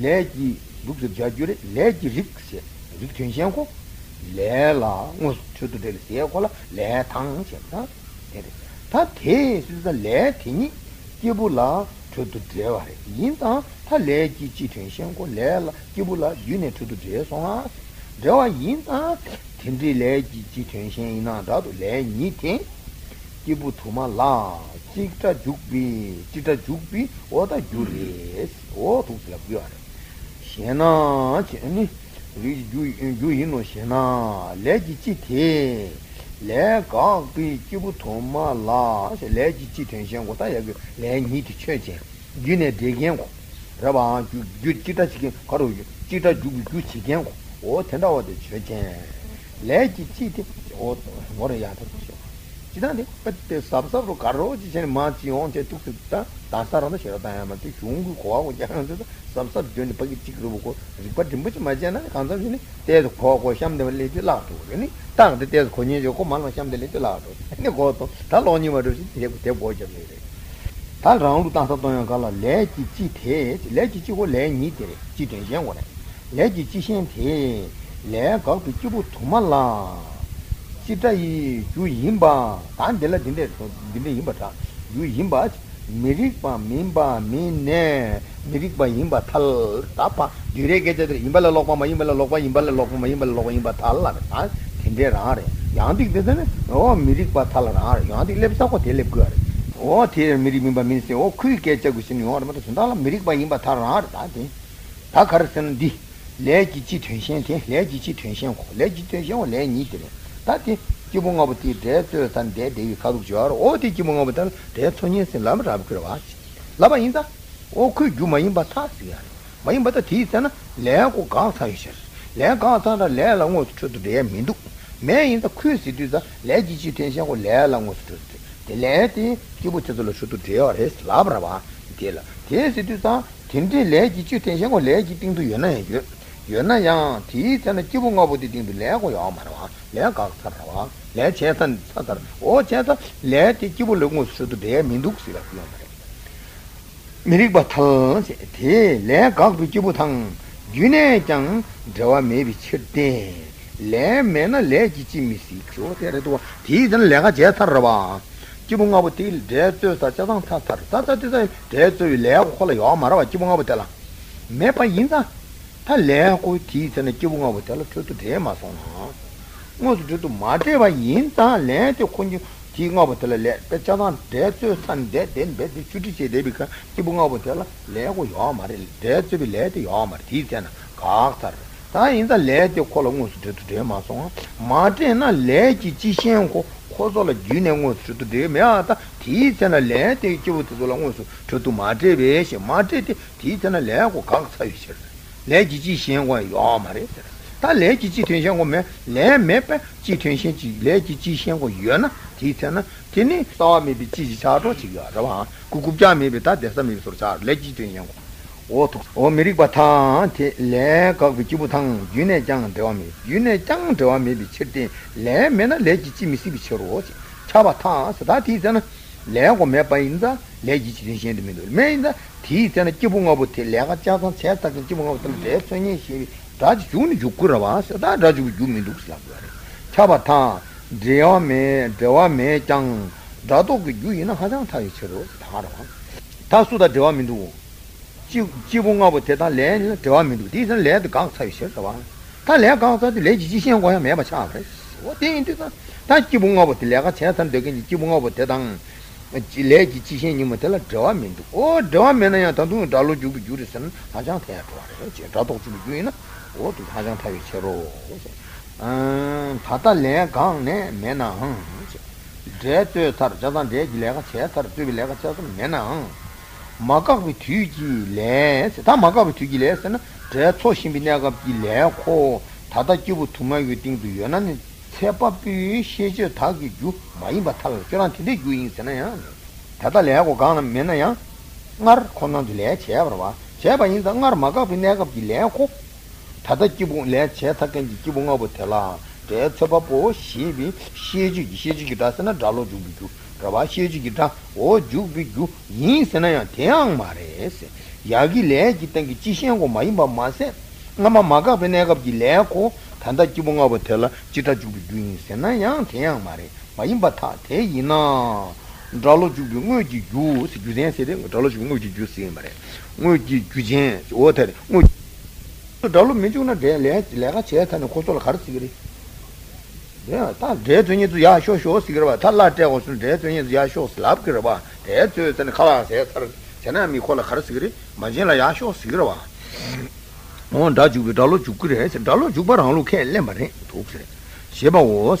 leggi duks giagure leggi rikse riktensian ko le la mo chudo del sia ko la le tang che ta ta te su le tini ki bu la chudo de wa yin ta ta leggi chi tensian ko le la ki bu la yune chudo de so ha de wa yin ta tindri leggi chi tensian ina da do le ni tin ki bu thuma la chita jukbi oda jures o tu la biare shena cheni ju yino shena le ji chi the le ga bi ki bu thoma la le ji chi ten shen go ta ya le ni ti che je yine de gen go ra ba ju chita chi ka ro chita jukbi ju chi gen go o ten da wa de che je le ji chi ti o mo re ya ta 그때 삽삽으로 가로지 전에 마치 온체 뚝뚝다 다사라는 싫었다야 맞지 중구 고하고 자는데 삽삽 전에 밖에 찍으러 보고 리퍼트 좀 맞잖아 간단히 때도 고고 샴데를 이제 라도 그러니 땅도 때도 권이 주고 말만 샴데를 이제 라도 근데 고도 다 논이 말듯이 되고 돼 보여져 다 라운드 땅사도야 갈라 레지치고 레니데 지된현 거래 레지치신테 레가 비치부 도말라 चिता ये you Himba तान देला दिने हिम्बा था you Himba मेरिक बा हिम्बा थल तापा जुरे के जदर हिम्बा थाल ला तान थिंदे रहा रे यहाँ दिख देते ना ओ मेरिक बा थाल रहा रे यहाँ दिख ले बता को तेले बुआ रे ओ तेरे मेरी हिम्बा मिल से ओ खुई के जग उसने और मतलब सुना ला मेरिक बा हिम्बा थाल रहा रे तान थे ताकर से दी ले किची टेंशन थे ले किची टेंशन को ले किची टेंशन ले नहीं थे ताकि किबोंगा बती दे तो तन दे दे कादु जोर ओ ती किबोंगा बतन दे सोनी से लाम राब करवा लाबा इंदा ओ खु जुमा इन बता सिया मई बता थी तना ले को गा साइश ले गा ता ले लंगो छुद दे मिंदु मैं इंदा खु सि दु ले जिची टेंशन को ले लंगो छुद दे ले ती किबो छुद छुद दे और है लाब राबा देला दे सि दु ता थिंदे ले जिची टेंशन को ले जितिंग दु यना है yena yang ti tena kibu ngabu di ding le go ya marwa le ka sa rawa le chetan sa tar o cheta le ti kibu lu ngu su du de min duk si la kyo mare mirik ba thal ti le ka bi kibu thang yune chang jawa me bi chete le me na le ji chi mi si kyo te re do ti den le ga je sa rawa kibu ngabu ti de tu sa chang sa tar ta ta ti de tu le go la ya marwa kibu ngabu tela me pa yin da लेको थी तने किबुंगा बतल तो दे मासो ना मोज तो माटे बा इन ता ले तो कुन किंगा बतल ले पेचादा दे तो सन दे देन बे छुटी से दे बिका किबुंगा बतल लेको या मारे दे तो भी ले तो या मार थी तना काखतर ता इन ता ले तो कोलोंग तो दे मासो माटे ना ले की चीशें को खोजोला जुने को तो दे में आता थी तना ले तो किबुत जोलोंग तो माटे बे से माटे थी तना ले को काख Saish le ji ji xian guan ya ma re ta le ji ji tian xian guan me le me pe ji tian xian ji le ji ji xian guan yuan na ti tian na ti ni sa mi bi ji ji cha zhuo ji ya ba gu gu jia mi bi ta de sa mi su cha le ji tian xian guan o mi ri ba ta ti le ga bi ji bu tang yune jiang de wa mi bi chi de le me na le ji ji mi si bi che ro cha ba ta sa da ti zan le guo me ba yin da le ji ji tian xian de mi do me yin da ti tena kibunga botte lega jasan seta kibunga botte de sonye shi raj jun jukura ba sada raj jun dux la bare chaba ta dewa me chang dado ge yu ina hajang ta yichero ta ra ta su da dewa mindu kibunga botte ta le dewa mindu ti sen le de gang sai shi ta ba ta le gang sa de le ji ji xian guo ya me ba cha ba wo de de ta kibunga botte lega chetan de ge kibunga botte dang le ji chi xian ni mo tela zwa min du o zwa men na ya ta du da lu ju bu ju de san ha jang ta ya zwa ji da dong ju bu ju na o du ha jang ta yi che ro ta ta le gang ne me na de te tar ja dan de ji le ga che tar du bi le ga cha ta me na ma ka bi tu ji le ta ma ka bi tu ji le san de cho xin bi ne ga bi le ko ta ta ji bu tu ma yu ding du ya na ni 세바비 시제 타기 주 많이 받아요. 저한테 주인잖아요. 다달래고 가는 맨나야. 말 건너들래 제가 봐. 제가 인자 말 막아 비내가 빌래고 다다기고 래 제타간지 기본가 버텔라. 대처바보 시비 시주기다스나 달로 주비주. 가바 시주기다 오 주비주 인스나야 대양 말에스. yagi le gitangi chishengo maimba mase ngama maga benega gile ko tanda kibonga botela chita jubi doing sena yang tiang mare maimba ta te ina dalo jubi ngoji ju si juzen se de dalo jubi ngoji ju se mare ngoji juzen o tare ngoji dalo menju na de le lega che ta no kotol khar sigiri ya ta de tunyi tu ya sho sho sigira ba ta la te ko sun de tunyi ya sho slap kira ba de tu tan khala se tar sena mi khola khar sigiri majela ya sho sigira ba on da ju dalo ju kire se dalo ju ba ran lu khe le mare tu se sheba wo